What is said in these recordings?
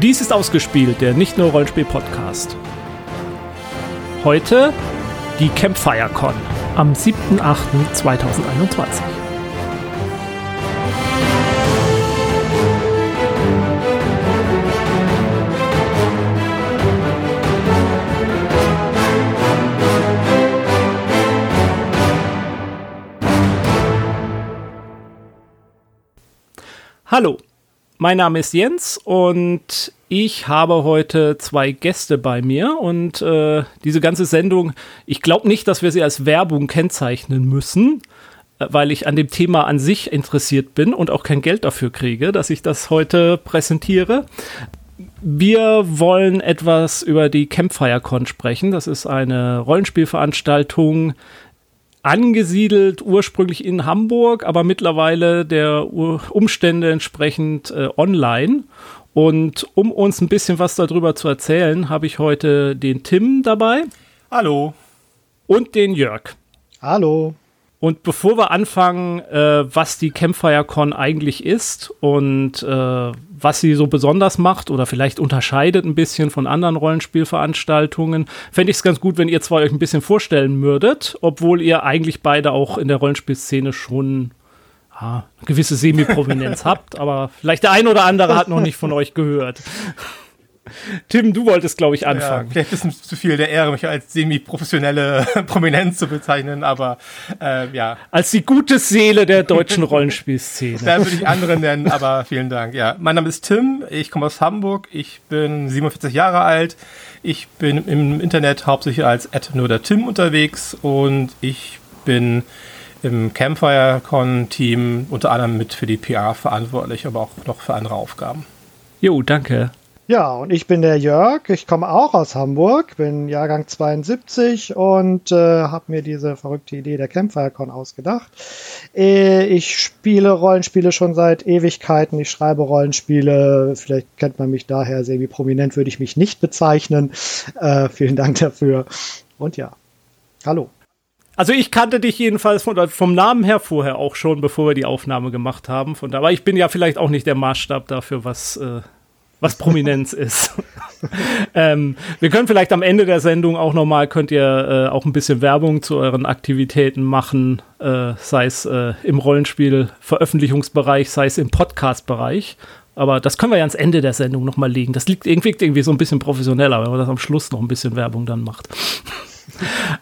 Dies ist Ausgespielt, der nicht nur Rollenspiel-Podcast. Heute die Campfire Con am 7.8.2021. Hallo, mein Name ist Jens und ich habe heute zwei Gäste bei mir und diese ganze Sendung, ich glaube nicht, dass wir sie als Werbung kennzeichnen müssen, weil ich an dem Thema an sich interessiert bin und auch kein Geld dafür kriege, dass ich das heute präsentiere. Wir wollen etwas über die Campfire Con sprechen. Das ist eine Rollenspielveranstaltung, angesiedelt ursprünglich in Hamburg, aber mittlerweile der Umstände entsprechend online. Und um uns ein bisschen was darüber zu erzählen, habe ich heute den Tim dabei. Hallo. Und den Jörg. Hallo. Und bevor wir anfangen, was die Campfire Con eigentlich ist und was sie so besonders macht oder vielleicht unterscheidet ein bisschen von anderen Rollenspielveranstaltungen, fände ich es ganz gut, wenn ihr zwei euch ein bisschen vorstellen würdet, obwohl ihr eigentlich beide auch in der Rollenspielszene schon eine gewisse Semi-Prominenz habt, aber vielleicht der ein oder andere hat noch nicht von euch gehört. Tim, du wolltest, glaube ich, anfangen. Ja, vielleicht ist es zu viel der Ehre, mich als semi-professionelle Prominenz zu bezeichnen, aber ja. Als die gute Seele der deutschen Rollenspielszene. Da würde ich andere nennen, aber vielen Dank. Ja, mein Name ist Tim, ich komme aus Hamburg, ich bin 47 Jahre alt, ich bin im Internet hauptsächlich als @NurderTim unterwegs und ich bin im Campfire-Con-Team unter anderem mit für die PR verantwortlich, aber auch noch für andere Aufgaben. Jo, danke. Ja, und ich bin der Jörg, ich komme auch aus Hamburg, bin Jahrgang 72 und habe mir diese verrückte Idee der Campfire-Con ausgedacht. Ich spiele Rollenspiele schon seit Ewigkeiten, ich schreibe Rollenspiele, vielleicht kennt man mich daher, semi-prominent würde ich mich nicht bezeichnen. Vielen Dank dafür und ja, hallo. Also ich kannte dich jedenfalls vom Namen her vorher auch schon, bevor wir die Aufnahme gemacht haben, von da, aber ich bin ja vielleicht auch nicht der Maßstab dafür, was Prominenz ist. Wir können vielleicht am Ende der Sendung auch nochmal, könnt ihr auch ein bisschen Werbung zu euren Aktivitäten machen, sei es im Rollenspiel-Veröffentlichungsbereich, sei es im Podcast-Bereich. Aber das können wir ja ans Ende der Sendung nochmal legen. Das wirkt irgendwie so ein bisschen professioneller, wenn man das am Schluss noch ein bisschen Werbung dann macht.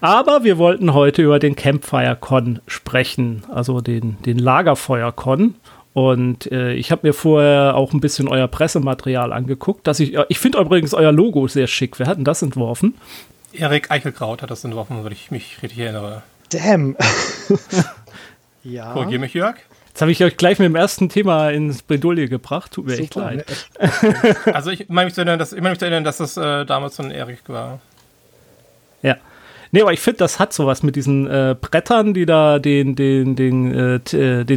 Aber wir wollten heute über den Campfire-Con sprechen, also den Lagerfeuer-Con. Und ich habe mir vorher auch ein bisschen euer Pressematerial angeguckt. Ich finde übrigens euer Logo sehr schick. Wer hat denn das entworfen? Erik Eichelkraut hat das entworfen, wenn ich mich richtig erinnere. Damn. Ja. Korrigier mich, Jörg. Jetzt habe ich euch gleich mit dem ersten Thema ins Bredouille gebracht. Tut mir echt leid. Ne? Also ich meine mich zu erinnern, dass das damals von Erik war. Ja. Nee, aber ich finde, das hat sowas mit diesen Brettern, die da den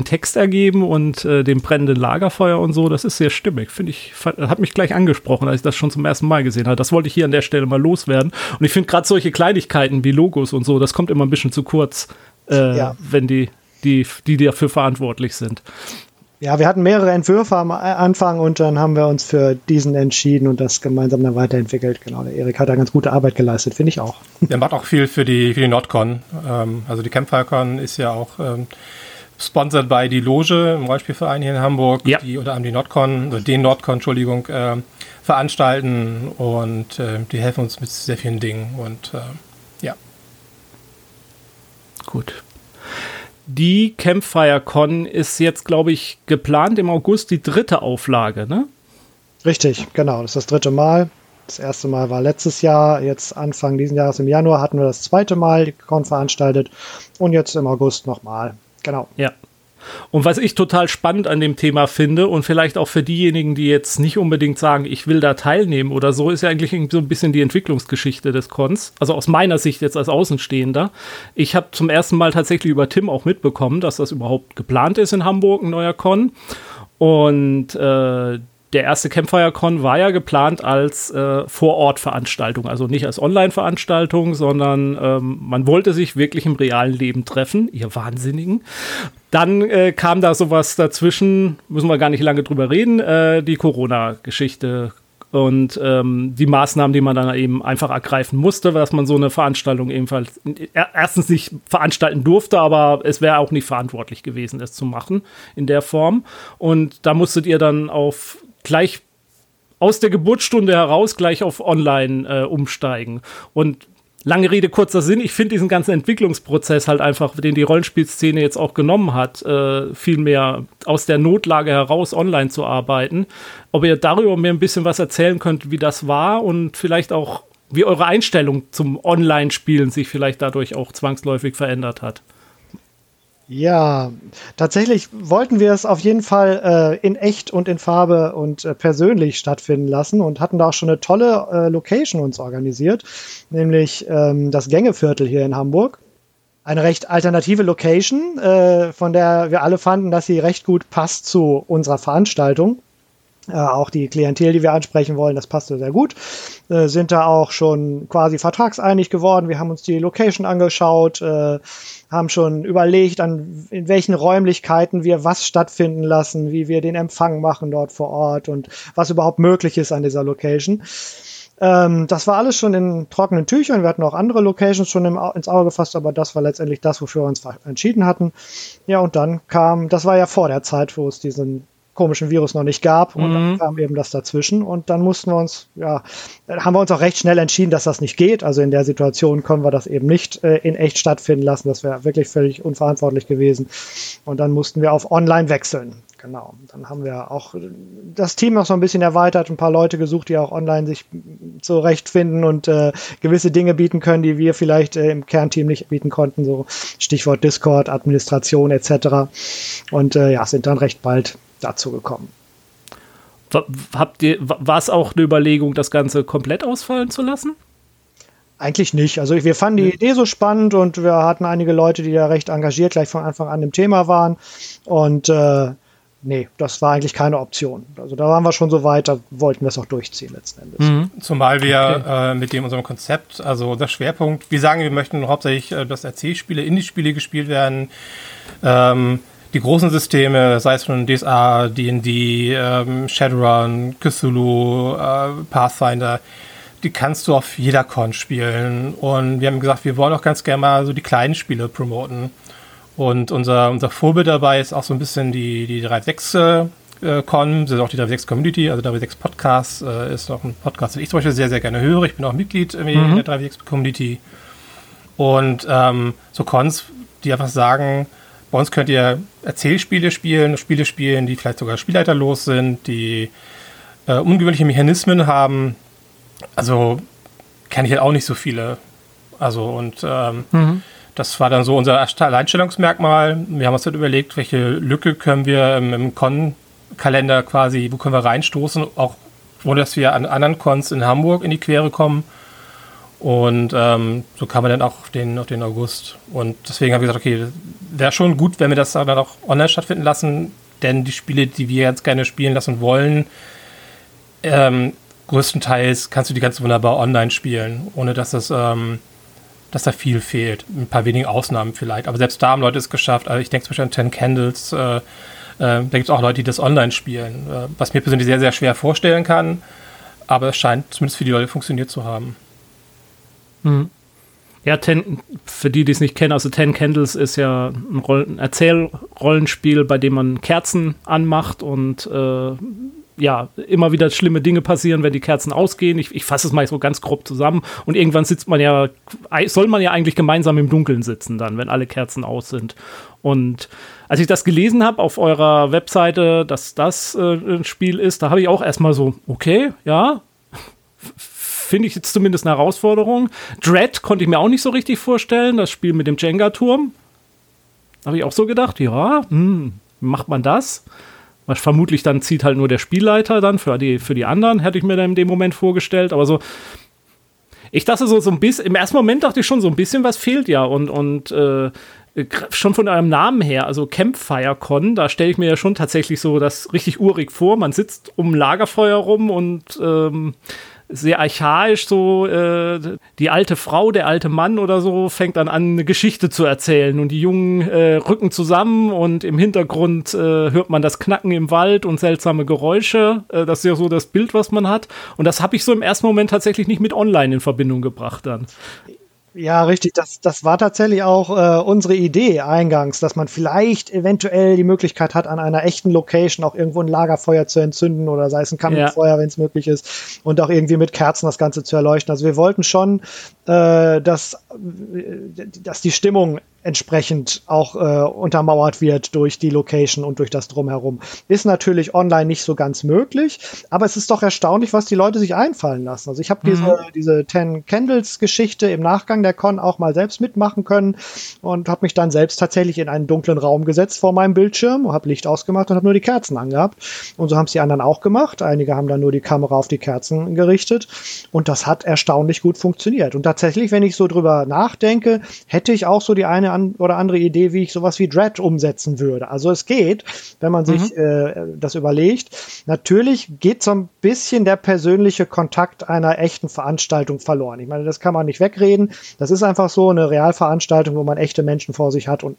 Text ergeben und dem brennenden Lagerfeuer und so. Das ist sehr stimmig, finde ich. Hat mich gleich angesprochen, als ich das schon zum ersten Mal gesehen habe. Das wollte ich hier an der Stelle mal loswerden. Und ich finde gerade solche Kleinigkeiten wie Logos und so, das kommt immer ein bisschen zu kurz, wenn die dafür verantwortlich sind. Ja, wir hatten mehrere Entwürfe am Anfang und dann haben wir uns für diesen entschieden und das gemeinsam dann weiterentwickelt. Genau, der Erik hat da ganz gute Arbeit geleistet, finde ich auch. Der macht auch viel für die Nordcon. Also die Campfire-Con ist ja auch sponsored by die Loge im Rollenspielverein hier in Hamburg, ja, die unter anderem den Nordcon, veranstalten und die helfen uns mit sehr vielen Dingen und ja. Gut. Die Campfire Con ist jetzt, glaube ich, geplant im August die 3. Auflage, ne? Richtig, genau. Das ist das 3. Mal. Das erste Mal war letztes Jahr. Jetzt Anfang diesen Jahres im Januar hatten wir das 2. Mal die Con veranstaltet. Und jetzt im August nochmal. Genau. Ja. Und was ich total spannend an dem Thema finde und vielleicht auch für diejenigen, die jetzt nicht unbedingt sagen, ich will da teilnehmen oder so, ist ja eigentlich so ein bisschen die Entwicklungsgeschichte des Cons. Also aus meiner Sicht jetzt als Außenstehender. Ich habe zum ersten Mal tatsächlich über Tim auch mitbekommen, dass das überhaupt geplant ist in Hamburg, ein neuer Con. Und der erste Campfire-Con war ja geplant als Vor-Ort-Veranstaltung, also nicht als Online-Veranstaltung, sondern man wollte sich wirklich im realen Leben treffen, ihr Wahnsinnigen. Dann kam da sowas dazwischen, müssen wir gar nicht lange drüber reden, die Corona-Geschichte Und die Maßnahmen, die man dann eben einfach ergreifen musste, dass man so eine Veranstaltung ebenfalls erstens nicht veranstalten durfte, aber es wäre auch nicht verantwortlich gewesen, das zu machen in der Form. Und da musstet ihr dann auf gleich aus der Geburtsstunde heraus gleich auf online umsteigen. Und lange Rede, kurzer Sinn, ich finde diesen ganzen Entwicklungsprozess halt einfach, den die Rollenspielszene jetzt auch genommen hat, viel mehr aus der Notlage heraus online zu arbeiten. Ob ihr darüber mir ein bisschen was erzählen könnt, wie das war und vielleicht auch, wie eure Einstellung zum Online-Spielen sich vielleicht dadurch auch zwangsläufig verändert hat. Ja, tatsächlich wollten wir es auf jeden Fall in echt und in Farbe und persönlich stattfinden lassen und hatten da auch schon eine tolle Location uns organisiert, nämlich das Gängeviertel hier in Hamburg. Eine recht alternative Location, von der wir alle fanden, dass sie recht gut passt zu unserer Veranstaltung. Auch die Klientel, die wir ansprechen wollen, das passte sehr gut. Sind da auch schon quasi vertragseinig geworden. Wir haben uns die Location angeschaut, haben schon überlegt, in welchen Räumlichkeiten wir was stattfinden lassen, wie wir den Empfang machen dort vor Ort und was überhaupt möglich ist an dieser Location. Das war alles schon in trockenen Tüchern. Wir hatten auch andere Locations schon ins Auge gefasst, aber das war letztendlich das, wofür wir uns entschieden hatten. Ja, und dann das war ja vor der Zeit, wo es diesen komischen Virus noch nicht gab und dann kam eben das dazwischen und dann haben wir uns auch recht schnell entschieden, dass das nicht geht. Also in der Situation können wir das eben nicht in echt stattfinden lassen. Das wäre wirklich völlig unverantwortlich gewesen und dann mussten wir auf online wechseln. Genau, dann haben wir auch das Team noch so ein bisschen erweitert, ein paar Leute gesucht, die auch online sich zurechtfinden und gewisse Dinge bieten können, die wir vielleicht im Kernteam nicht bieten konnten, so Stichwort Discord, Administration etc. Und sind dann recht bald dazu gekommen. War es auch eine Überlegung, das Ganze komplett ausfallen zu lassen? Eigentlich nicht. Also wir fanden die Idee so spannend und wir hatten einige Leute, die da recht engagiert gleich von Anfang an im Thema waren und nee, das war eigentlich keine Option. Also da waren wir schon so weit, da wollten wir es auch durchziehen letzten Endes. Mhm. Zumal wir mit unserem Konzept, also der Schwerpunkt, wir sagen, wir möchten hauptsächlich, dass RC-Spiele, Indie-Spiele gespielt werden. Die großen Systeme, sei es von DSA, D&D, Shadowrun, Cthulhu, Pathfinder, die kannst du auf jeder Con spielen. Und wir haben gesagt, wir wollen auch ganz gerne mal so die kleinen Spiele promoten. Und unser Vorbild dabei ist auch so ein bisschen die 3W6-Con, das ist auch die 3W6-Community, also 3W6-Podcast ist auch ein Podcast, den ich zum Beispiel sehr, sehr gerne höre. Ich bin auch Mitglied in der 3W6-Community. Und so Cons, die einfach sagen, bei uns könnt ihr Erzählspiele spielen, Spiele spielen, die vielleicht sogar spielleiterlos sind, die ungewöhnliche Mechanismen haben. Also kenne ich halt auch nicht so viele. Das war dann so unser Alleinstellungsmerkmal. Wir haben uns dann überlegt, welche Lücke können wir im Con-Kalender quasi, wo können wir reinstoßen, auch ohne dass wir an anderen Cons in Hamburg in die Quere kommen. Und so kam man dann auch auf den August. Und deswegen haben wir gesagt, okay, wäre schon gut, wenn wir das dann auch online stattfinden lassen, denn die Spiele, die wir jetzt gerne spielen lassen wollen, größtenteils kannst du die ganz wunderbar online spielen, ohne dass dass da viel fehlt. Ein paar wenigen Ausnahmen vielleicht. Aber selbst da haben Leute es geschafft. Also ich denke zum Beispiel an Ten Candles. Da gibt es auch Leute, die das online spielen. Was mir persönlich sehr, sehr schwer vorstellen kann. Aber es scheint zumindest für die Leute funktioniert zu haben. Mhm. Ja, für die, die es nicht kennen, also Ten Candles ist ja ein Erzählrollenspiel, bei dem man Kerzen anmacht und immer wieder schlimme Dinge passieren, wenn die Kerzen ausgehen. Ich fasse es mal so ganz grob zusammen. Und irgendwann soll man ja eigentlich gemeinsam im Dunkeln sitzen dann, wenn alle Kerzen aus sind. Und als ich das gelesen habe auf eurer Webseite, dass das ein Spiel ist, da habe ich auch erstmal so, okay, ja, finde ich jetzt zumindest eine Herausforderung. Dread konnte ich mir auch nicht so richtig vorstellen, das Spiel mit dem Jenga-Turm. Habe ich auch so gedacht, ja, wie macht man das? Vermutlich dann zieht halt nur der Spielleiter dann für die anderen, hätte ich mir dann in dem Moment vorgestellt, aber so, ich dachte so ein bisschen, im ersten Moment dachte ich schon, so ein bisschen was fehlt ja und schon von eurem Namen her, also Campfire Con, da stelle ich mir ja schon tatsächlich so das richtig urig vor, man sitzt um ein Lagerfeuer rum und sehr archaisch, so die alte Frau, der alte Mann oder so, fängt dann an, eine Geschichte zu erzählen und die Jungen rücken zusammen und im Hintergrund hört man das Knacken im Wald und seltsame Geräusche. Das ist ja so das Bild, was man hat, und das habe ich so im ersten Moment tatsächlich nicht mit online in Verbindung gebracht dann. Ja, richtig. Das war tatsächlich auch unsere Idee eingangs, dass man vielleicht eventuell die Möglichkeit hat, an einer echten Location auch irgendwo ein Lagerfeuer zu entzünden oder sei es ein Kaminfeuer, wenn es möglich ist, und auch irgendwie mit Kerzen das Ganze zu erleuchten. Also wir wollten schon, dass die Stimmung entsprechend auch untermauert wird durch die Location und durch das Drumherum. Ist natürlich online nicht so ganz möglich, aber es ist doch erstaunlich, was die Leute sich einfallen lassen. Also ich habe diese Ten Candles Geschichte im Nachgang der Con auch mal selbst mitmachen können und habe mich dann selbst tatsächlich in einen dunklen Raum gesetzt vor meinem Bildschirm, habe Licht ausgemacht und habe nur die Kerzen angehabt. Und so haben es die anderen auch gemacht. Einige haben dann nur die Kamera auf die Kerzen gerichtet und das hat erstaunlich gut funktioniert. Und tatsächlich, wenn ich so drüber nachdenke, hätte ich auch so die eine oder andere Idee, wie ich sowas wie Dread umsetzen würde. Also es geht, wenn man sich das überlegt. Natürlich geht so ein bisschen der persönliche Kontakt einer echten Veranstaltung verloren. Ich meine, das kann man nicht wegreden. Das ist einfach so eine Realveranstaltung, wo man echte Menschen vor sich hat und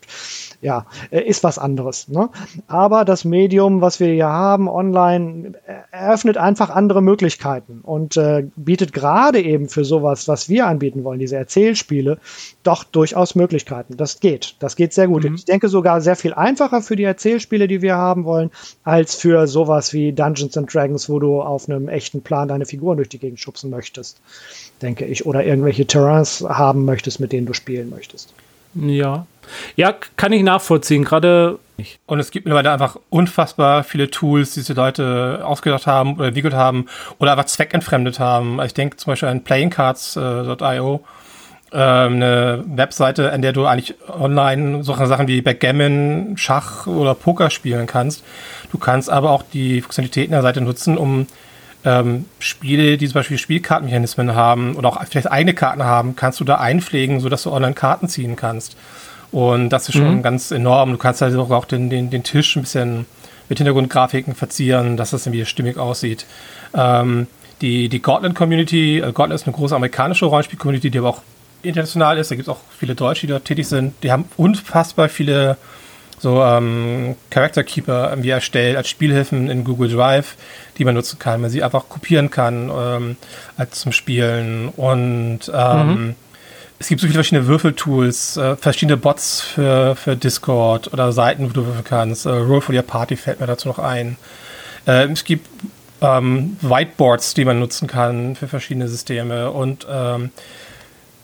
ja, ist was anderes, ne? Aber das Medium, was wir hier haben, online, eröffnet einfach andere Möglichkeiten und bietet gerade eben für sowas, was wir anbieten wollen, diese Erzählspiele, doch durchaus Möglichkeiten. Das geht sehr gut. Ich denke sogar sehr viel einfacher für die Erzählspiele, die wir haben wollen, als für sowas wie Dungeons & Dragons, wo du auf einem echten Plan deine Figuren durch die Gegend schubsen möchtest, denke ich, oder irgendwelche Terrains haben möchtest, mit denen du spielen möchtest. Ja. Ja, kann ich nachvollziehen, gerade nicht. Und es gibt mittlerweile einfach unfassbar viele Tools, die sich Leute ausgedacht haben oder entwickelt haben oder einfach zweckentfremdet haben. Ich denke zum Beispiel an PlayingCards.io, eine Webseite, an der du eigentlich online solche Sachen wie Backgammon, Schach oder Poker spielen kannst. Du kannst aber auch die Funktionalitäten der Seite nutzen, um Spiele, die zum Beispiel Spielkartenmechanismen haben oder auch vielleicht eigene Karten haben, kannst du da einpflegen, sodass du online Karten ziehen kannst. Und das ist schon ganz enorm. Du kannst halt auch den Tisch ein bisschen mit Hintergrundgrafiken verzieren, dass das irgendwie stimmig aussieht. Die Godland-Community, Godland ist eine große amerikanische Rollenspiel-Community, die aber auch international ist. Da gibt es auch viele Deutsche, die dort tätig sind. Die haben unfassbar viele so Character Keeper irgendwie erstellt als Spielhilfen in Google Drive, die man nutzen kann, man sie einfach kopieren kann als zum Spielen. Und es gibt so viele verschiedene Würfeltools, verschiedene Bots für Discord oder Seiten, wo du würfeln kannst. Roll for the Party fällt mir dazu noch ein. Es gibt Whiteboards, die man nutzen kann für verschiedene Systeme und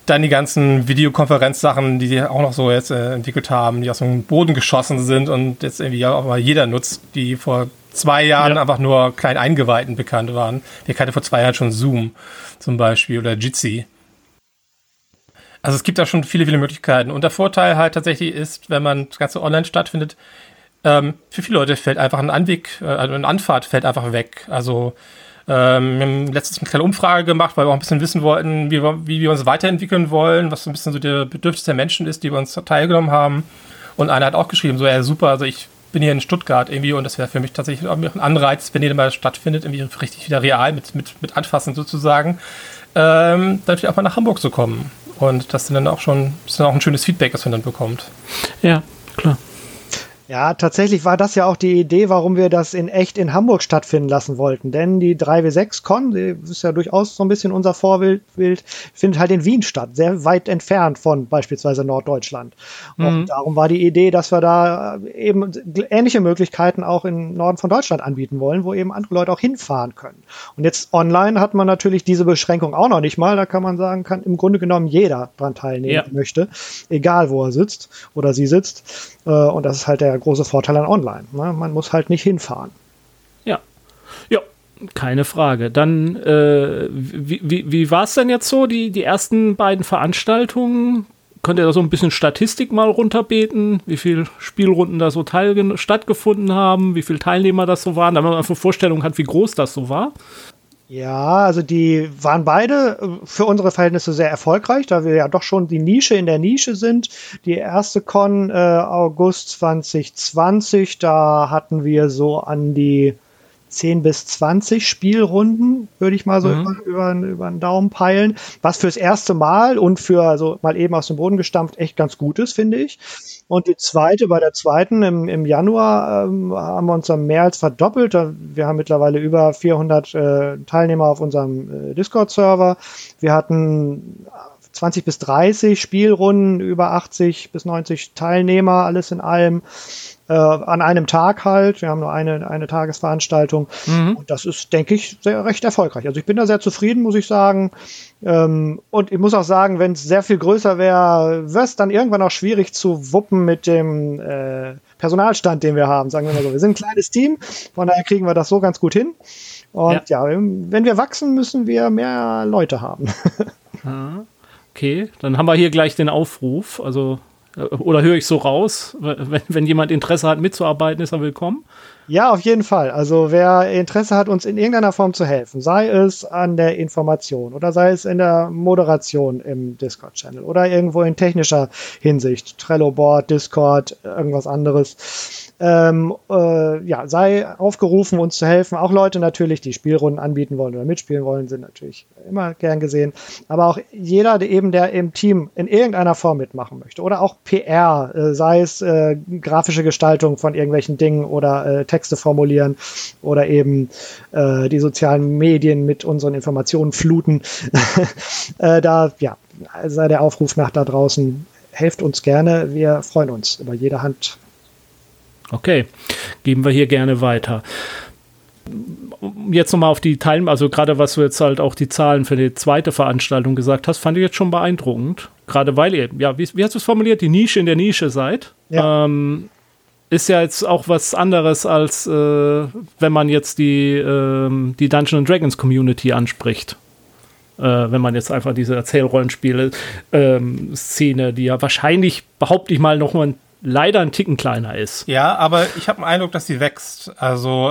dann die ganzen Videokonferenzsachen, die sie auch noch so jetzt entwickelt haben, die aus dem Boden geschossen sind und jetzt irgendwie auch mal jeder nutzt, die vor 2 Jahren einfach nur kleinen Eingeweihten bekannt waren. Wir kannten vor 2 Jahren schon Zoom zum Beispiel oder Jitsi. Also es gibt da schon viele, viele Möglichkeiten. Und der Vorteil halt tatsächlich ist, wenn man das Ganze online stattfindet, für viele Leute fällt einfach ein Anweg, eine Anfahrt fällt einfach weg. Also wir haben letztens eine kleine Umfrage gemacht, weil wir auch ein bisschen wissen wollten, wie wir uns weiterentwickeln wollen, was so ein bisschen so der Bedürfnis der Menschen ist, die bei uns teilgenommen haben. Und einer hat auch geschrieben, so, ja super, also ich bin hier in Stuttgart irgendwie und das wäre für mich tatsächlich auch ein Anreiz, wenn jeder mal stattfindet, irgendwie richtig wieder real mit anfassen sozusagen, natürlich auch mal nach Hamburg zu kommen. Und das sind dann auch schon, ist dann auch ein schönes Feedback, das man dann bekommt. Ja, klar. Ja, tatsächlich war das ja auch die Idee, warum wir das in echt in Hamburg stattfinden lassen wollten. Denn die 3W6 Con, die ist ja durchaus so ein bisschen unser Vorbild, findet halt in Wien statt, sehr weit entfernt von beispielsweise Norddeutschland. Und darum war die Idee, dass wir da eben ähnliche Möglichkeiten auch im Norden von Deutschland anbieten wollen, wo eben andere Leute auch hinfahren können. Und jetzt online hat man natürlich diese Beschränkung auch noch nicht mal. Da kann man sagen, kann im Grunde genommen jeder dran teilnehmen, der möchte, egal wo er sitzt oder sie sitzt. Und das ist halt der große Vorteil an online. Ne? Man muss halt nicht hinfahren. Ja, keine Frage. Dann, wie war es denn jetzt so, die ersten beiden Veranstaltungen? Könnt ihr da so ein bisschen Statistik mal runterbeten, wie viele Spielrunden da so stattgefunden haben, wie viele Teilnehmer das so waren, damit man eine Vorstellung hat, wie groß das so war? Ja, also die waren beide für unsere Verhältnisse sehr erfolgreich, da wir ja doch schon die Nische in der Nische sind. Die erste Con August 2020, da hatten wir so an die 10 bis 20 Spielrunden, würde ich mal so über den Daumen peilen, was fürs erste Mal und für also mal eben aus dem Boden gestampft echt ganz gut ist, finde ich. Und die zweite, bei der zweiten im Januar haben wir uns dann mehr als verdoppelt. Wir haben mittlerweile über 400 Teilnehmer auf unserem Discord-Server. Wir hatten 20 bis 30 Spielrunden, über 80 bis 90 Teilnehmer, alles in allem. An einem Tag halt. Wir haben nur eine Tagesveranstaltung. Und das ist, denke ich, recht erfolgreich. Also ich bin da sehr zufrieden, muss ich sagen. Und ich muss auch sagen, wenn es sehr viel größer wäre, wäre es dann irgendwann auch schwierig zu wuppen mit dem Personalstand, den wir haben. Sagen wir mal so. Wir sind ein kleines Team, von daher kriegen wir das so ganz gut hin. Und ja, wenn wir wachsen, müssen wir mehr Leute haben. Okay, dann haben wir hier gleich den Aufruf. Also oder höre ich so raus, wenn jemand Interesse hat, mitzuarbeiten, ist er willkommen? Ja, auf jeden Fall. Also wer Interesse hat, uns in irgendeiner Form zu helfen, sei es an der Information oder sei es in der Moderation im Discord-Channel oder irgendwo in technischer Hinsicht, Trello-Board, Discord, irgendwas anderes, sei aufgerufen, uns zu helfen. Auch Leute natürlich, die Spielrunden anbieten wollen oder mitspielen wollen, sind natürlich immer gern gesehen. Aber auch jeder, der im Team in irgendeiner Form mitmachen möchte oder auch PR, sei es grafische Gestaltung von irgendwelchen Dingen oder Texte formulieren oder eben die sozialen Medien mit unseren Informationen fluten. Sei der Aufruf nach da draußen. Helft uns gerne, wir freuen uns über jede Hand. Okay, geben wir hier gerne weiter. Jetzt nochmal auf die Teilnehmer, also gerade was du jetzt halt auch die Zahlen für die zweite Veranstaltung gesagt hast, fand ich jetzt schon beeindruckend. Gerade weil ihr, wie hast du es formuliert, die Nische in der Nische seid. Ja. Ist ja jetzt auch was anderes, als wenn man jetzt die Dungeons & Dragons Community anspricht. Wenn man jetzt einfach diese Erzählrollenspiele-Szene, die ja wahrscheinlich, behaupte ich mal, nochmal leider einen Ticken kleiner ist. Ja, aber ich habe den Eindruck, dass sie wächst. Also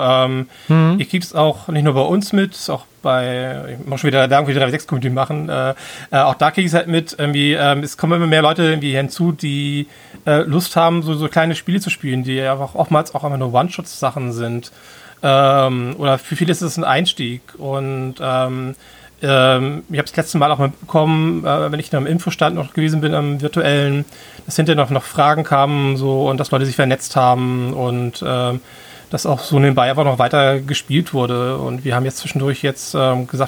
ich kriege es auch nicht nur bei uns mit, auch bei, ich muss schon wieder Werbung für die 3W6-Community machen, auch da kriege ich es halt mit, irgendwie, es kommen immer mehr Leute irgendwie hinzu, die Lust haben, so kleine Spiele zu spielen, die ja oftmals auch einfach nur One-Shot-Sachen sind. Oder für viele ist es ein Einstieg. Und ich habe das letzte Mal auch mitbekommen, wenn ich noch im Infostand noch gewesen bin, am virtuellen, dass hinterher noch Fragen kamen so, und dass Leute sich vernetzt haben und dass auch so nebenbei einfach noch weiter gespielt wurde. Und wir haben jetzt zwischendurch gesagt,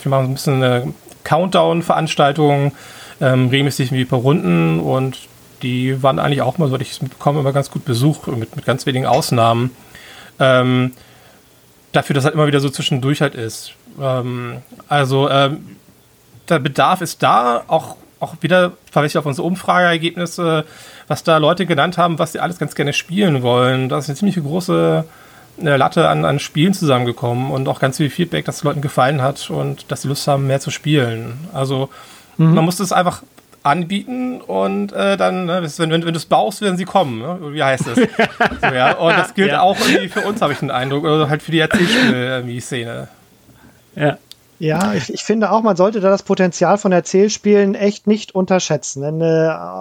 wir machen so ein bisschen eine Countdown-Veranstaltung, regelmäßig irgendwie ein paar Runden, und die waren eigentlich auch mal, so hatte ich es mitbekommen, immer ganz gut besucht, mit ganz wenigen Ausnahmen. Dafür, dass halt immer wieder so zwischendurch halt ist. Der Bedarf ist da, auch wieder verweise ich auf unsere Umfrageergebnisse, was da Leute genannt haben, was sie alles ganz gerne spielen wollen. Da ist eine ziemlich große Latte an Spielen zusammengekommen und auch ganz viel Feedback, dass es Leuten gefallen hat und dass sie Lust haben, mehr zu spielen. Also man muss das einfach anbieten und dann, wenn du es baust, werden sie kommen, ne? Wie heißt das? Und das gilt auch irgendwie für uns, habe ich den Eindruck, oder halt für die Erzählspiel-Szene. Ja. Ja, ich finde auch, man sollte da das Potenzial von Erzählspielen echt nicht unterschätzen. Denn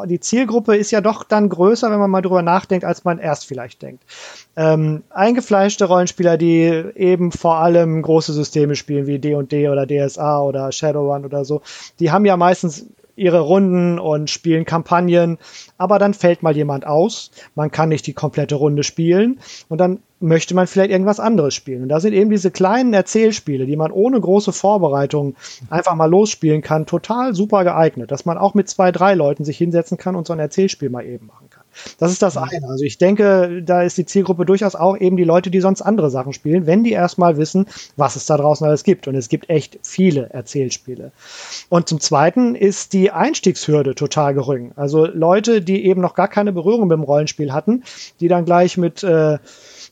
die Zielgruppe ist ja doch dann größer, wenn man mal drüber nachdenkt, als man erst vielleicht denkt. Eingefleischte Rollenspieler, die eben vor allem große Systeme spielen, wie D&D oder DSA oder Shadowrun oder so, die haben ja meistens ihre Runden und spielen Kampagnen, aber dann fällt mal jemand aus, man kann nicht die komplette Runde spielen und dann möchte man vielleicht irgendwas anderes spielen. Und da sind eben diese kleinen Erzählspiele, die man ohne große Vorbereitung einfach mal losspielen kann, total super geeignet, dass man auch mit 2, 3 Leuten sich hinsetzen kann und so ein Erzählspiel mal eben machen kann. Das ist das eine. Also ich denke, da ist die Zielgruppe durchaus auch eben die Leute, die sonst andere Sachen spielen, wenn die erstmal wissen, was es da draußen alles gibt. Und es gibt echt viele Erzählspiele. Und zum Zweiten ist die Einstiegshürde total gering. Also Leute, die eben noch gar keine Berührung mit dem Rollenspiel hatten, die dann gleich mit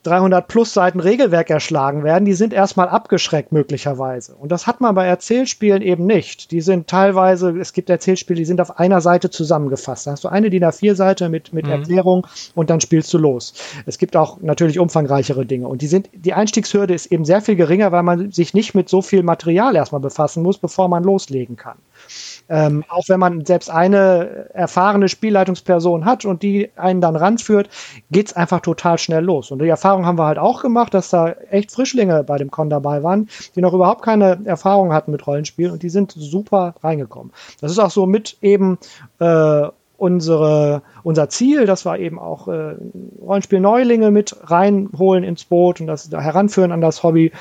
300 plus Seiten Regelwerk erschlagen werden, die sind erstmal abgeschreckt möglicherweise. Und das hat man bei Erzählspielen eben nicht. Die sind teilweise, es gibt Erzählspiele, die sind auf einer Seite zusammengefasst. Da hast du eine DIN A4-Seite mit Erklärung und dann spielst du los. Es gibt auch natürlich umfangreichere Dinge. Und die Einstiegshürde ist eben sehr viel geringer, weil man sich nicht mit so viel Material erstmal befassen muss, bevor man loslegen kann. Auch wenn man selbst eine erfahrene Spielleitungsperson hat und die einen dann ranführt, geht's einfach total schnell los. Und die Erfahrung haben wir halt auch gemacht, dass da echt Frischlinge bei dem Con dabei waren, die noch überhaupt keine Erfahrung hatten mit Rollenspielen, und die sind super reingekommen. Das ist auch so mit eben unser Ziel, dass wir eben auch Rollenspiel-Neulinge mit reinholen ins Boot und das heranführen an das Hobby.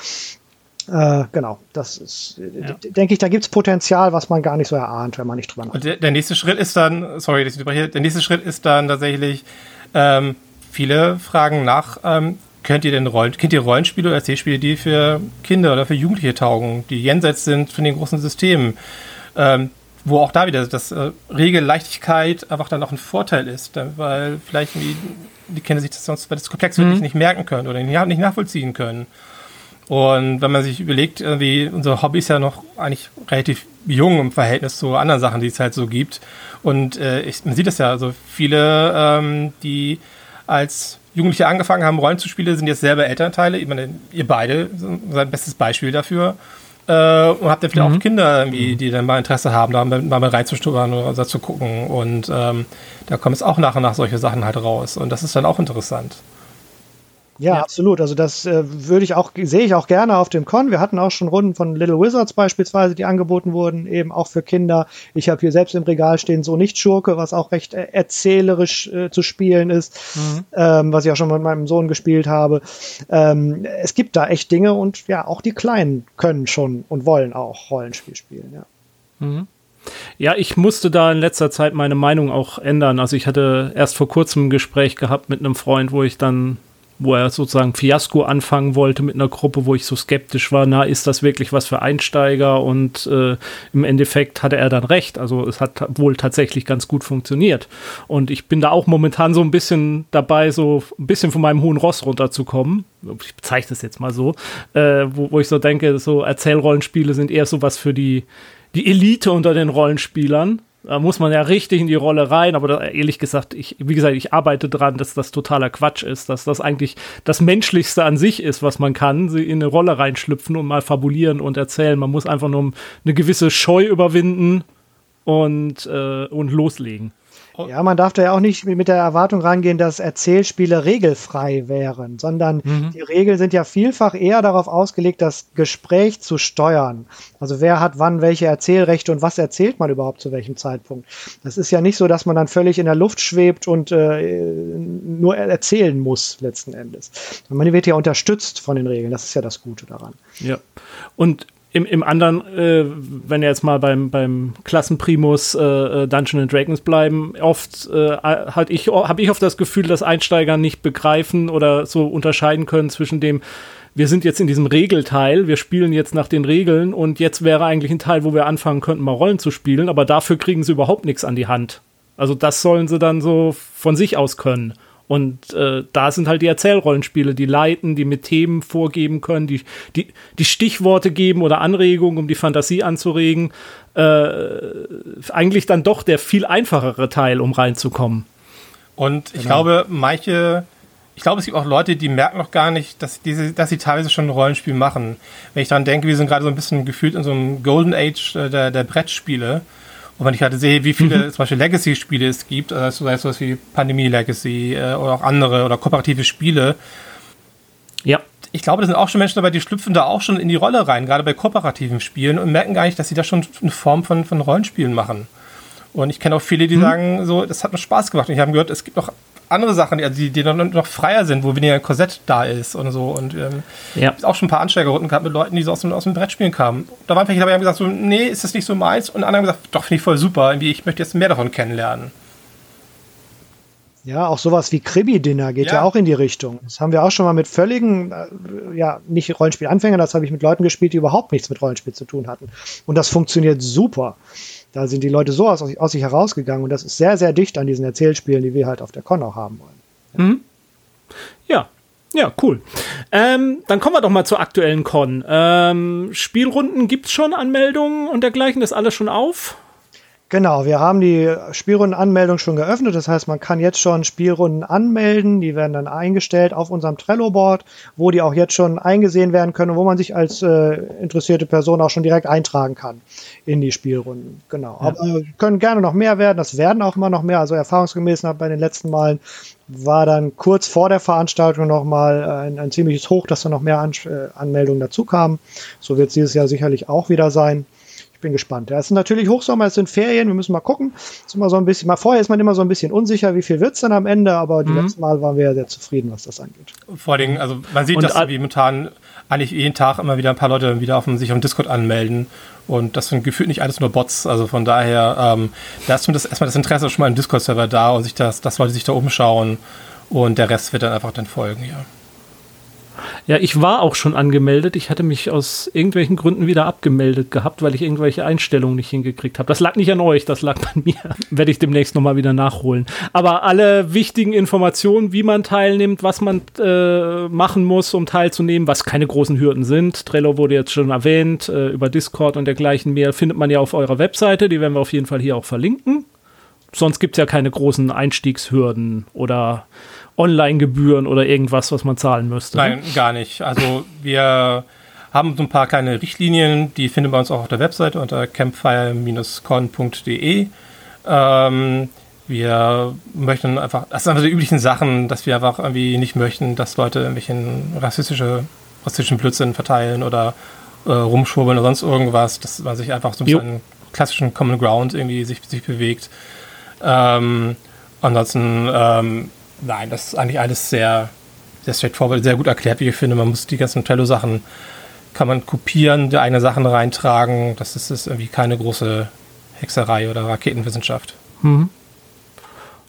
Genau, das ist, denke ich, da gibt's Potenzial, was man gar nicht so erahnt, wenn man nicht drüber nachdenkt. Und der nächste Schritt ist dann, sorry, dass ich unterbreche, der nächste Schritt ist dann tatsächlich, viele fragen nach, kennt ihr Rollenspiele oder Erzählspiele, die für Kinder oder für Jugendliche taugen, die jenseits sind von den großen Systemen, wo auch da wieder das Regelleichtigkeit einfach dann auch ein Vorteil ist, weil vielleicht die Kinder sich das sonst, weil das komplex wirklich nicht merken können oder nicht nachvollziehen können. Und wenn man sich überlegt, irgendwie, unser Hobby ist ja noch eigentlich relativ jung im Verhältnis zu anderen Sachen, die es halt so gibt. Und man sieht das ja, also viele, die als Jugendliche angefangen haben, Rollen zu spielen, sind jetzt selber Elternteile. Ich meine, ihr beide seid bestes Beispiel dafür. Und habt ihr vielleicht auch Kinder, irgendwie, die dann mal Interesse haben, da mal reinzuschnuppern oder zu gucken. Und da kommen jetzt auch nach und nach solche Sachen halt raus. Und das ist dann auch interessant. Ja, absolut. Also das sehe ich auch gerne auf dem Con. Wir hatten auch schon Runden von Little Wizards beispielsweise, die angeboten wurden, eben auch für Kinder. Ich habe hier selbst im Regal stehen so Nichtschurke, was auch recht erzählerisch zu spielen ist, was ich auch schon mit meinem Sohn gespielt habe. Es gibt da echt Dinge, und ja, auch die Kleinen können schon und wollen auch Rollenspiel spielen, ja. Mhm. Ja, ich musste da in letzter Zeit meine Meinung auch ändern. Also ich hatte erst vor kurzem ein Gespräch gehabt mit einem Freund, wo er sozusagen Fiasko anfangen wollte mit einer Gruppe, wo ich so skeptisch war, na, ist das wirklich was für Einsteiger? Und im Endeffekt hatte er dann recht. Also es hat wohl tatsächlich ganz gut funktioniert. Und ich bin da auch momentan so ein bisschen dabei, so ein bisschen von meinem hohen Ross runterzukommen. Ich bezeichne es jetzt mal so, wo ich so denke, so Erzählrollenspiele sind eher sowas für die Elite unter den Rollenspielern. Da muss man ja richtig in die Rolle rein, aber ehrlich gesagt, ich arbeite dran, dass das totaler Quatsch ist, dass das eigentlich das Menschlichste an sich ist, was man kann, sie in eine Rolle reinschlüpfen und mal fabulieren und erzählen. Man muss einfach nur eine gewisse Scheu überwinden und loslegen. Ja, man darf da ja auch nicht mit der Erwartung rangehen, dass Erzählspiele regelfrei wären, sondern die Regeln sind ja vielfach eher darauf ausgelegt, das Gespräch zu steuern. Also wer hat wann welche Erzählrechte und was erzählt man überhaupt zu welchem Zeitpunkt? Das ist ja nicht so, dass man dann völlig in der Luft schwebt und nur erzählen muss letzten Endes. Man wird ja unterstützt von den Regeln, das ist ja das Gute daran. Ja, und im anderen, wenn wir jetzt mal beim Klassenprimus Dungeons & Dragons bleiben, oft habe ich oft das Gefühl, dass Einsteiger nicht begreifen oder so unterscheiden können zwischen dem, wir sind jetzt in diesem Regelteil, wir spielen jetzt nach den Regeln, und jetzt wäre eigentlich ein Teil, wo wir anfangen könnten, mal Rollen zu spielen, aber dafür kriegen sie überhaupt nichts an die Hand. Also das sollen sie dann so von sich aus können. Und da sind halt die Erzählrollenspiele, die leiten, die mit Themen vorgeben können, die Stichworte geben oder Anregungen, um die Fantasie anzuregen. Eigentlich dann doch der viel einfachere Teil, um reinzukommen. Und ich glaube, es gibt auch Leute, die merken noch gar nicht, dass sie teilweise schon ein Rollenspiel machen. Wenn ich daran denke, wir sind gerade so ein bisschen gefühlt in so einem Golden Age der Brettspiele. Und wenn ich gerade sehe, wie viele zum Beispiel Legacy-Spiele es gibt, also sowas wie Pandemie-Legacy oder auch andere oder kooperative Spiele. Ja. Ich glaube, da sind auch schon Menschen dabei, die schlüpfen da auch schon in die Rolle rein, gerade bei kooperativen Spielen, und merken gar nicht, dass sie da schon eine Form von Rollenspielen machen. Und ich kenne auch viele, die sagen, so, das hat mir Spaß gemacht. Und ich habe gehört, es gibt noch andere Sachen, die noch freier sind, wo weniger Korsett da ist und so. Und ich habe auch schon ein paar Ansteigerrunden gehabt mit Leuten, die so aus dem Brettspielen kamen. Da waren welche dabei, die haben gesagt, so, nee, ist das nicht so meins? Und andere haben gesagt, doch, finde ich voll super, irgendwie, ich möchte jetzt mehr davon kennenlernen. Ja, auch sowas wie Krimi-Dinner geht ja auch in die Richtung. Das haben wir auch schon mal mit völligen, nicht Rollenspielanfängern, das habe ich mit Leuten gespielt, die überhaupt nichts mit Rollenspiel zu tun hatten. Und das funktioniert super. Da sind die Leute so aus sich herausgegangen, und das ist sehr, sehr dicht an diesen Erzählspielen, die wir halt auf der Con auch haben wollen. Ja, cool. Dann kommen wir doch mal zur aktuellen Con. Spielrunden gibt's schon, Anmeldungen und dergleichen, das alles schon auf? Genau, wir haben die Spielrundenanmeldung schon geöffnet. Das heißt, man kann jetzt schon Spielrunden anmelden. Die werden dann eingestellt auf unserem Trello-Board, wo die auch jetzt schon eingesehen werden können und wo man sich als interessierte Person auch schon direkt eintragen kann in die Spielrunden. Genau. Ja. Aber können gerne noch mehr werden. Das werden auch immer noch mehr. Also erfahrungsgemäß bei den letzten Malen war dann kurz vor der Veranstaltung nochmal ein ziemliches Hoch, dass da noch mehr Anmeldungen dazu kamen. So wird es dieses Jahr sicherlich auch wieder sein. Ich bin gespannt. Ja, es ist natürlich Hochsommer, es sind Ferien, wir müssen mal gucken. Ist immer so ein bisschen, vorher ist man immer so ein bisschen unsicher, wie viel wird es dann am Ende, aber die letzten Mal waren wir ja sehr zufrieden, was das angeht. Vor allem, also man sieht, dass momentan eigentlich jeden Tag immer wieder ein paar Leute wieder sich auf Discord anmelden und das sind gefühlt nicht alles nur Bots, also von daher, da ist erstmal das Interesse schon mal im Discord-Server da und dass Leute sich da umschauen und der Rest wird dann einfach dann folgen, ja. Ja, ich war auch schon angemeldet. Ich hatte mich aus irgendwelchen Gründen wieder abgemeldet gehabt, weil ich irgendwelche Einstellungen nicht hingekriegt habe. Das lag nicht an euch, das lag an mir. Werde ich demnächst nochmal wieder nachholen. Aber alle wichtigen Informationen, wie man teilnimmt, was man machen muss, um teilzunehmen, was keine großen Hürden sind. Trello wurde jetzt schon erwähnt, über Discord und dergleichen mehr findet man ja auf eurer Webseite. Die werden wir auf jeden Fall hier auch verlinken. Sonst gibt es ja keine großen Einstiegshürden oder Online-Gebühren oder irgendwas, was man zahlen müsste. Nein, gar nicht. Also wir haben so ein paar kleine Richtlinien, die findet man uns auch auf der Webseite unter campfire-con.de. Wir möchten einfach, das sind einfach die üblichen Sachen, dass wir einfach irgendwie nicht möchten, dass Leute irgendwelchen rassistischen Blödsinn verteilen oder rumschwurbeln oder sonst irgendwas, dass man sich einfach so ein bisschen klassischen Common Ground irgendwie sich bewegt. Ansonsten nein, das ist eigentlich alles sehr, sehr straightforward, sehr gut erklärt, wie ich finde. Man muss die ganzen Trello-Sachen, kann man kopieren, die eigenen Sachen reintragen. Das ist irgendwie keine große Hexerei oder Raketenwissenschaft. Mhm.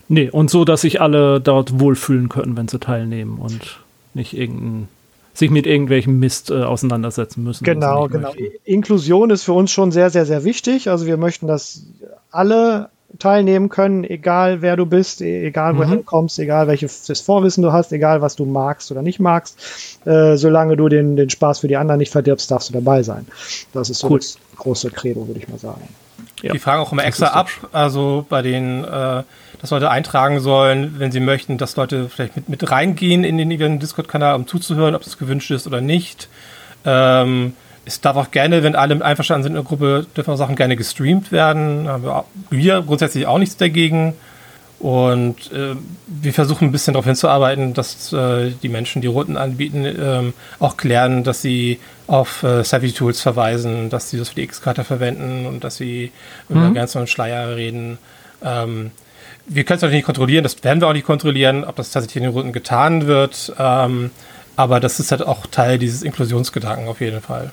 Nee, und so, dass sich alle dort wohlfühlen können, wenn sie teilnehmen und nicht sich mit irgendwelchem Mist auseinandersetzen müssen. Genau. Inklusion ist für uns schon sehr, sehr, sehr wichtig. Also wir möchten, dass alle teilnehmen können, egal wer du bist, egal woher du kommst, egal welches Vorwissen du hast, egal was du magst oder nicht magst, solange du den Spaß für die anderen nicht verdirbst, darfst du dabei sein. Das ist so das große Credo, würde ich mal sagen. Ja. Die fragen auch immer extra ab, also bei denen, dass Leute eintragen sollen, wenn sie möchten, dass Leute vielleicht mit reingehen in den Discord-Kanal, um zuzuhören, ob das gewünscht ist oder nicht. Es darf auch gerne, wenn alle einverstanden sind in der Gruppe, dürfen auch Sachen gerne gestreamt werden. Da haben wir grundsätzlich auch nichts dagegen. Und wir versuchen ein bisschen darauf hinzuarbeiten, dass die Menschen, die Routen anbieten, auch klären, dass sie auf Savvy-Tools verweisen, dass sie das für die X-Karte verwenden und dass sie über Grenzen und Schleier reden. Wir können es natürlich nicht kontrollieren, das werden wir auch nicht kontrollieren, ob das tatsächlich in den Routen getan wird. Aber das ist halt auch Teil dieses Inklusionsgedanken auf jeden Fall.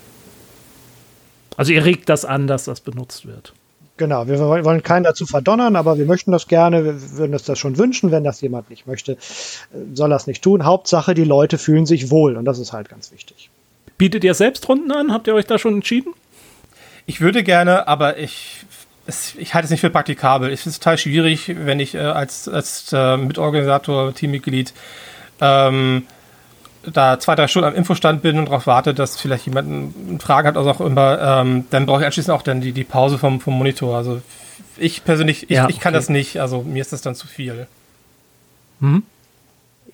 Also ihr regt das an, dass das benutzt wird. Genau, wir wollen keinen dazu verdonnern, aber wir möchten das gerne, wir würden uns das schon wünschen, wenn das jemand nicht möchte, soll das nicht tun. Hauptsache, die Leute fühlen sich wohl und das ist halt ganz wichtig. Bietet ihr selbst Runden an? Habt ihr euch da schon entschieden? Ich würde gerne, aber ich halte es nicht für praktikabel. Es ist total schwierig, wenn ich als Mitorganisator, Teammitglied da 2-3 Stunden am Infostand bin und darauf warte, dass vielleicht jemand eine Frage hat, also auch immer, dann brauche ich anschließend auch dann die Pause vom Monitor. Also ich persönlich, ich kann das nicht, also mir ist das dann zu viel. Mhm.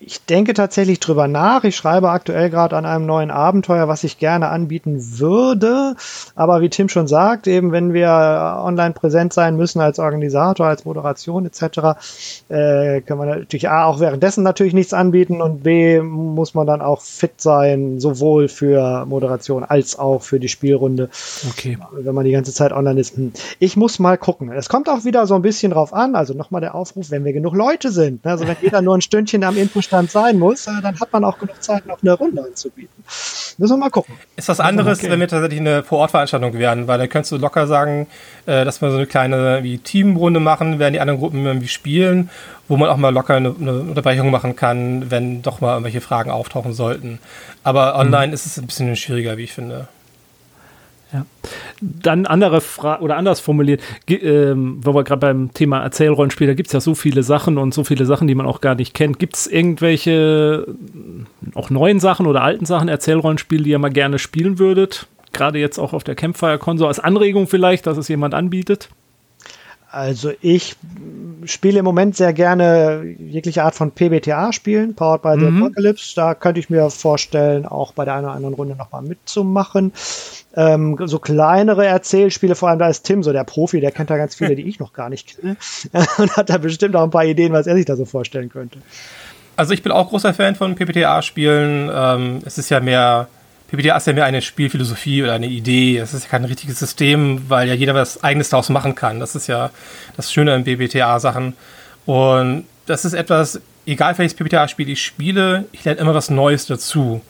Ich denke tatsächlich drüber nach. Ich schreibe aktuell gerade an einem neuen Abenteuer, was ich gerne anbieten würde. Aber wie Tim schon sagt, eben wenn wir online präsent sein müssen als Organisator, als Moderation etc., können wir natürlich A, auch währenddessen natürlich nichts anbieten und B, muss man dann auch fit sein, sowohl für Moderation als auch für die Spielrunde. Okay. Wenn man die ganze Zeit online ist. Ich muss mal gucken. Es kommt auch wieder so ein bisschen drauf an. Also nochmal der Aufruf, wenn wir genug Leute sind. Also wenn jeder nur ein Stündchen am Infostand sein muss, dann hat man auch genug Zeit, noch eine Runde anzubieten. Müssen wir mal gucken. Ist was anderes, wenn wir tatsächlich eine Vor-Ort-Veranstaltung werden, weil da könntest du locker sagen, dass wir so eine kleine wie Teamrunde machen, werden die anderen Gruppen irgendwie spielen, wo man auch mal locker eine Unterbrechung machen kann, wenn doch mal irgendwelche Fragen auftauchen sollten. Aber online ist es ein bisschen schwieriger, wie ich finde. Ja. Dann andere Frage oder anders formuliert, wo wir gerade beim Thema Erzählrollenspiel, da gibt es ja so viele Sachen und so viele Sachen, die man auch gar nicht kennt. Gibt es irgendwelche auch neuen Sachen oder alten Sachen, Erzählrollenspiele, die ihr mal gerne spielen würdet? Gerade jetzt auch auf der Campfire-Konsole als Anregung vielleicht, dass es jemand anbietet? Also ich spiele im Moment sehr gerne jegliche Art von PBTA-Spielen, Powered by the Apocalypse. Da könnte ich mir vorstellen, auch bei der einen oder anderen Runde nochmal mitzumachen. So kleinere Erzählspiele, vor allem da ist Tim so der Profi, der kennt da ganz viele, die ich noch gar nicht kenne. Und hat da bestimmt auch ein paar Ideen, was er sich da so vorstellen könnte. Also ich bin auch großer Fan von PBTA-Spielen. PBTA ist ja mehr eine Spielphilosophie oder eine Idee. Es ist ja kein richtiges System, weil ja jeder was Eigenes daraus machen kann. Das ist ja das Schöne an PBTA-Sachen. Und das ist etwas, egal welches PBTA-Spiel ich spiele, ich lerne immer was Neues dazu.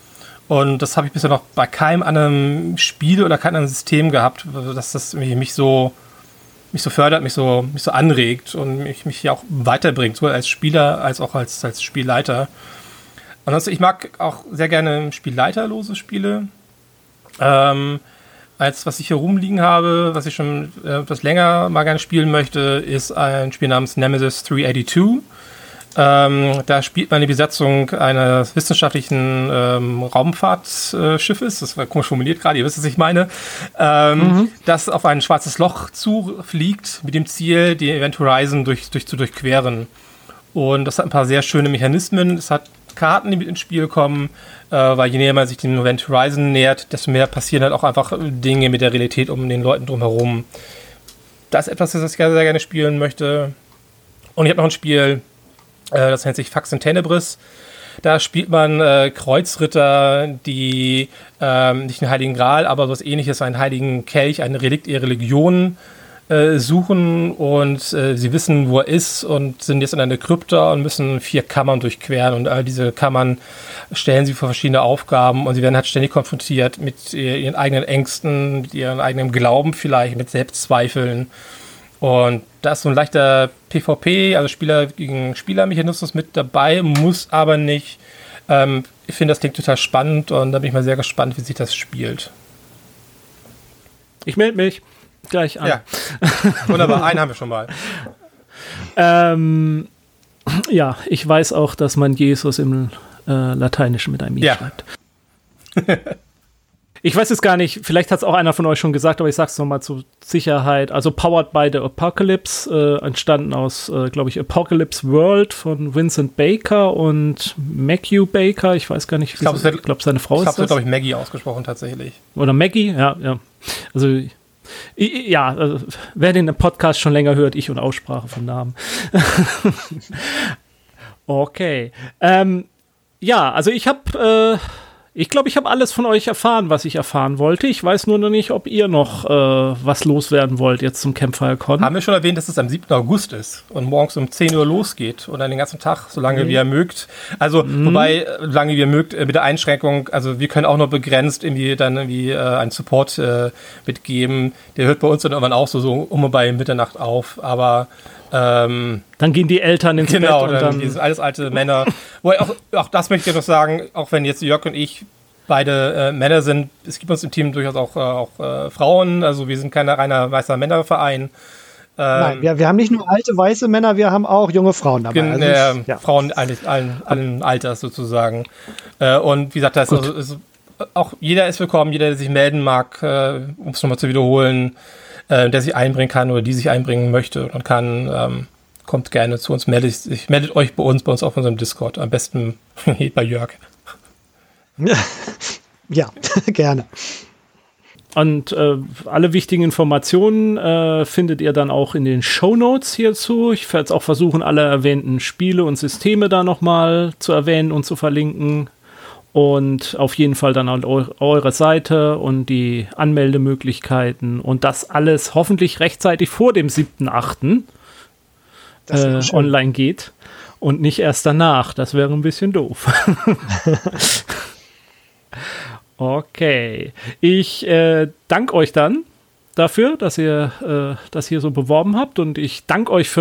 Und das habe ich bisher noch bei keinem anderen Spiel oder keinem anderen System gehabt, dass das mich so fördert, mich so anregt und mich ja auch weiterbringt, sowohl als Spieler als auch als Spielleiter. Ansonsten, ich mag auch sehr gerne spielleiterlose Spiele. Als was ich hier rumliegen habe, was ich schon etwas länger mal gerne spielen möchte, ist ein Spiel namens Nemesis 382. Da spielt man die Besatzung eines wissenschaftlichen Raumfahrtschiffes, das war komisch formuliert gerade, ihr wisst, was ich meine, das auf ein schwarzes Loch zufliegt, mit dem Ziel, die Event Horizon zu durchqueren. Und das hat ein paar sehr schöne Mechanismen. Es hat Karten, die mit ins Spiel kommen, weil je näher man sich dem Event Horizon nähert, desto mehr passieren halt auch einfach Dinge mit der Realität um den Leuten drumherum. Das ist etwas, das ich sehr, sehr gerne spielen möchte. Und ich habe noch ein Spiel, das nennt sich Fax and Tenebris. Da spielt man Kreuzritter, die nicht einen Heiligen Gral, aber sowas Ähnliches, einen Heiligen Kelch, ein Relikt ihrer Legion suchen und sie wissen, wo er ist und sind jetzt in einer Krypta und müssen 4 Kammern durchqueren und all diese Kammern stellen sie vor verschiedene Aufgaben und sie werden halt ständig konfrontiert mit ihren eigenen Ängsten, mit ihrem eigenen Glauben vielleicht, mit Selbstzweifeln und da ist so ein leichter PvP, also Spieler gegen Spieler-Mechanismus mit dabei, muss aber nicht. Ich finde das Ding total spannend und da bin ich mal sehr gespannt, wie sich das spielt. Ich melde mich gleich an. Ja. Wunderbar, einen haben wir schon mal. Ja, ich weiß auch, dass man Jesus im Lateinischen mit einem I schreibt. Ich weiß jetzt gar nicht, vielleicht hat es auch einer von euch schon gesagt, aber ich sag's nochmal zur Sicherheit. Also Powered by the Apocalypse, entstanden aus, glaube ich, Apocalypse World von Vincent Baker und Matthew Baker. Ich weiß gar nicht, wie ich glaube, seine Frau ist das. Ich habe es, glaube ich, Maggie ausgesprochen tatsächlich. Oder Maggie, ja. Also also, wer den Podcast schon länger hört, ich und Aussprache von Namen. Okay. Also ich glaube, ich habe alles von euch erfahren, was ich erfahren wollte. Ich weiß nur noch nicht, ob ihr noch was loswerden wollt jetzt zum Campfire Con. Haben wir schon erwähnt, dass es am 7. August ist und morgens um 10 Uhr losgeht und dann den ganzen Tag, solange wie ihr mögt. Also, wobei, solange wie ihr mögt, mit der Einschränkung, also wir können auch noch begrenzt irgendwie einen Support mitgeben. Der hört bei uns dann irgendwann auch so um bei Mitternacht auf, aber dann gehen die Eltern ins Bett. Genau, die sind alles alte Männer. Wobei auch das möchte ich noch sagen, auch wenn jetzt Jörg und ich beide Männer sind, es gibt uns im Team durchaus auch Frauen, also wir sind kein reiner weißer Männerverein. Nein, wir haben nicht nur alte weiße Männer, wir haben auch junge Frauen dabei. Also Frauen allen Alters sozusagen. Und wie gesagt, da ist auch jeder ist willkommen, jeder, der sich melden mag, um es nochmal zu wiederholen, der sich einbringen kann oder die sich einbringen möchte und kann, kommt gerne zu uns, meldet euch bei uns auf unserem Discord, am besten bei Jörg. Ja, gerne. Und alle wichtigen Informationen findet ihr dann auch in den Shownotes hierzu. Ich werde jetzt auch versuchen, alle erwähnten Spiele und Systeme da nochmal zu erwähnen und zu verlinken. Und auf jeden Fall dann auch eure Seite und die Anmeldemöglichkeiten und das alles hoffentlich rechtzeitig vor dem 7.8. Online geht und nicht erst danach. Das wäre ein bisschen doof. Okay. Ich danke euch dann dafür, dass ihr das hier so beworben habt und ich danke euch für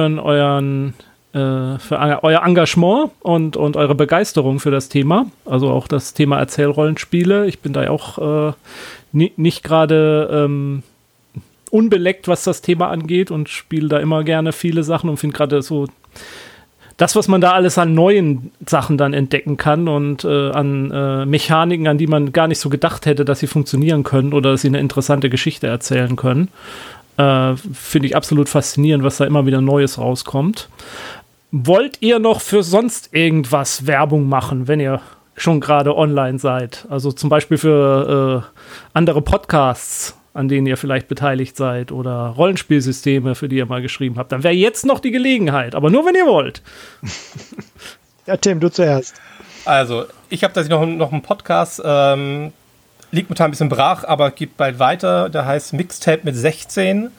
euer Engagement und eure Begeisterung für das Thema, also auch das Thema Erzählrollenspiele. Ich bin da ja auch nicht gerade unbeleckt, was das Thema angeht und spiele da immer gerne viele Sachen und finde gerade so das, was man da alles an neuen Sachen dann entdecken kann und an Mechaniken, an die man gar nicht so gedacht hätte, dass sie funktionieren können oder dass sie eine interessante Geschichte erzählen können. Finde ich absolut faszinierend, was da immer wieder Neues rauskommt. Wollt ihr noch für sonst irgendwas Werbung machen, wenn ihr schon gerade online seid? Also zum Beispiel für andere Podcasts, an denen ihr vielleicht beteiligt seid, oder Rollenspielsysteme, für die ihr mal geschrieben habt. Dann wäre jetzt noch die Gelegenheit, aber nur, wenn ihr wollt. Ja, Tim, du zuerst. Also, ich habe tatsächlich noch einen Podcast, liegt momentan ein bisschen brach, aber geht bald weiter. Der heißt Mixtape mit 16.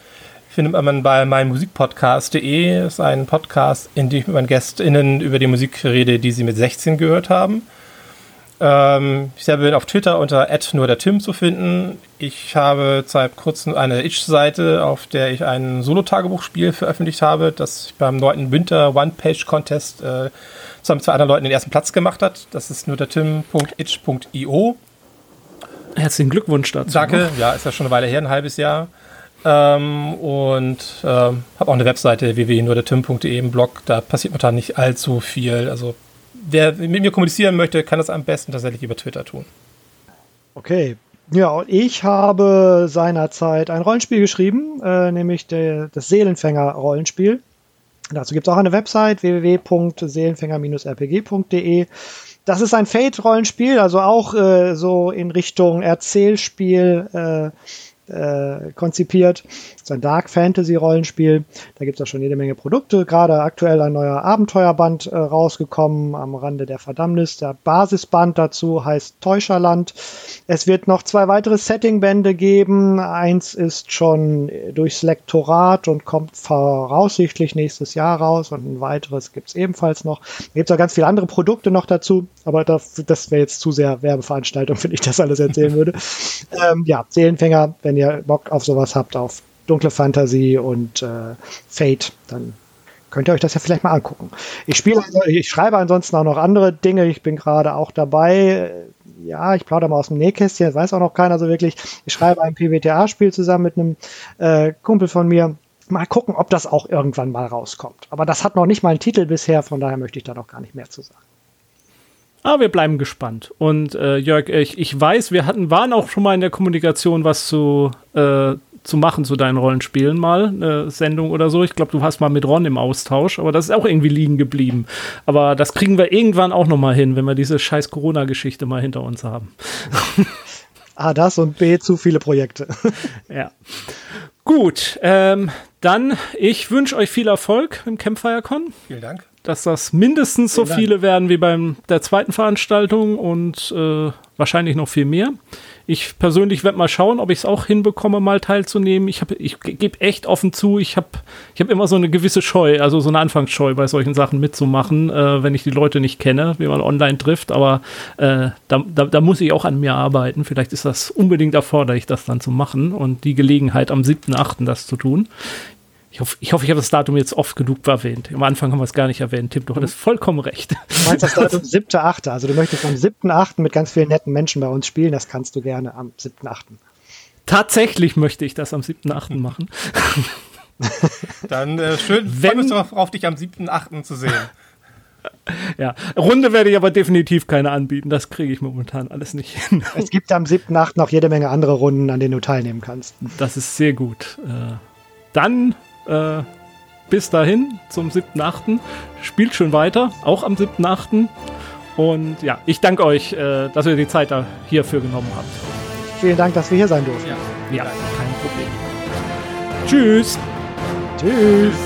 Findet man bei meinmusikpodcast.de. Ist ein Podcast, in dem ich mit meinen GästInnen über die Musik rede, die sie mit 16 gehört haben. Ich selber bin auf Twitter unter @NurderTim zu finden. Ich habe seit kurzem eine Itch-Seite, auf der ich ein Solo-Tagebuchspiel veröffentlicht habe, das ich beim 9. Winter One-Page-Contest zusammen mit zwei anderen Leuten den ersten Platz gemacht hat. Das ist NurderTim.itch.io. Herzlichen Glückwunsch dazu. Danke. Ja, ist ja schon eine Weile her, ein halbes Jahr. Und habe auch eine Webseite www.nurdertim.de im Blog. Da passiert momentan nicht allzu viel. Also wer mit mir kommunizieren möchte, kann das am besten tatsächlich über Twitter tun. Okay. Ja, und ich habe seinerzeit ein Rollenspiel geschrieben, nämlich das Seelenfänger-Rollenspiel. Dazu gibt es auch eine Website www.seelenfänger-rpg.de. Das ist ein Fate-Rollenspiel, also auch so in Richtung Erzählspiel konzipiert. Das ist ein Dark-Fantasy-Rollenspiel. Da gibt es auch schon jede Menge Produkte. Gerade aktuell ein neuer Abenteuerband rausgekommen, am Rande der Verdammnis. Der Basisband dazu heißt Täuscherland. Es wird noch 2 weitere Settingbände geben. Eins ist schon durchs Lektorat und kommt voraussichtlich nächstes Jahr raus. Und ein weiteres gibt es ebenfalls noch. Da gibt es auch ganz viele andere Produkte noch dazu. Aber das wäre jetzt zu sehr Werbeveranstaltung, wenn ich das alles erzählen würde. Ja, Seelenfänger, wenn ihr Bock auf sowas habt, auf dunkle Fantasy und Fate, dann könnt ihr euch das ja vielleicht mal angucken. Ich schreibe ansonsten auch noch andere Dinge. Ich bin gerade auch dabei. Ja, ich plaudere mal aus dem Nähkästchen. Das weiß auch noch keiner so wirklich. Ich schreibe ein PBTA-Spiel zusammen mit einem Kumpel von mir. Mal gucken, ob das auch irgendwann mal rauskommt. Aber das hat noch nicht mal einen Titel bisher. Von daher möchte ich da noch gar nicht mehr zu sagen. Aber wir bleiben gespannt. Und Jörg, ich weiß, wir waren auch schon mal in der Kommunikation, was zu machen zu deinen Rollenspielen, mal eine Sendung oder so. Ich glaube, du warst mal mit Ron im Austausch, aber das ist auch irgendwie liegen geblieben. Aber das kriegen wir irgendwann auch noch mal hin, wenn wir diese scheiß Corona-Geschichte mal hinter uns haben. A, das und B, zu viele Projekte. Ja. Gut, dann ich wünsche euch viel Erfolg im Campfire Con. Vielen Dank. Dass das mindestens so viele werden wie bei der zweiten Veranstaltung und wahrscheinlich noch viel mehr. Ich persönlich werde mal schauen, ob ich es auch hinbekomme, mal teilzunehmen. Ich gebe echt offen zu, ich hab immer so eine gewisse Scheu, also so eine Anfangsscheu bei solchen Sachen mitzumachen, wenn ich die Leute nicht kenne, wie man online trifft. Aber da muss ich auch an mir arbeiten. Vielleicht ist das unbedingt erforderlich, das dann zu machen und die Gelegenheit am 7.8. das zu tun. Ich hoffe, ich habe das Datum jetzt oft genug erwähnt. Am Anfang haben wir es gar nicht erwähnt. Tim, du hattest vollkommen recht. Du meinst das Datum 7.8. Also du möchtest am 7.8. mit ganz vielen netten Menschen bei uns spielen. Das kannst du gerne am 7.8. Tatsächlich möchte ich das am 7.8. machen. Dann freue mich darauf, dich am 7.8. zu sehen. Ja, Runde werde ich aber definitiv keine anbieten. Das kriege ich momentan alles nicht hin. Es gibt am 7.8. noch jede Menge andere Runden, an denen du teilnehmen kannst. Das ist sehr gut. Dann bis dahin zum 7.8. Spielt schön weiter, auch am 7.8. Und ja, ich danke euch, dass ihr die Zeit hierfür genommen habt. Vielen Dank, dass wir hier sein durften. Ja, kein Problem. Tschüss. Tschüss.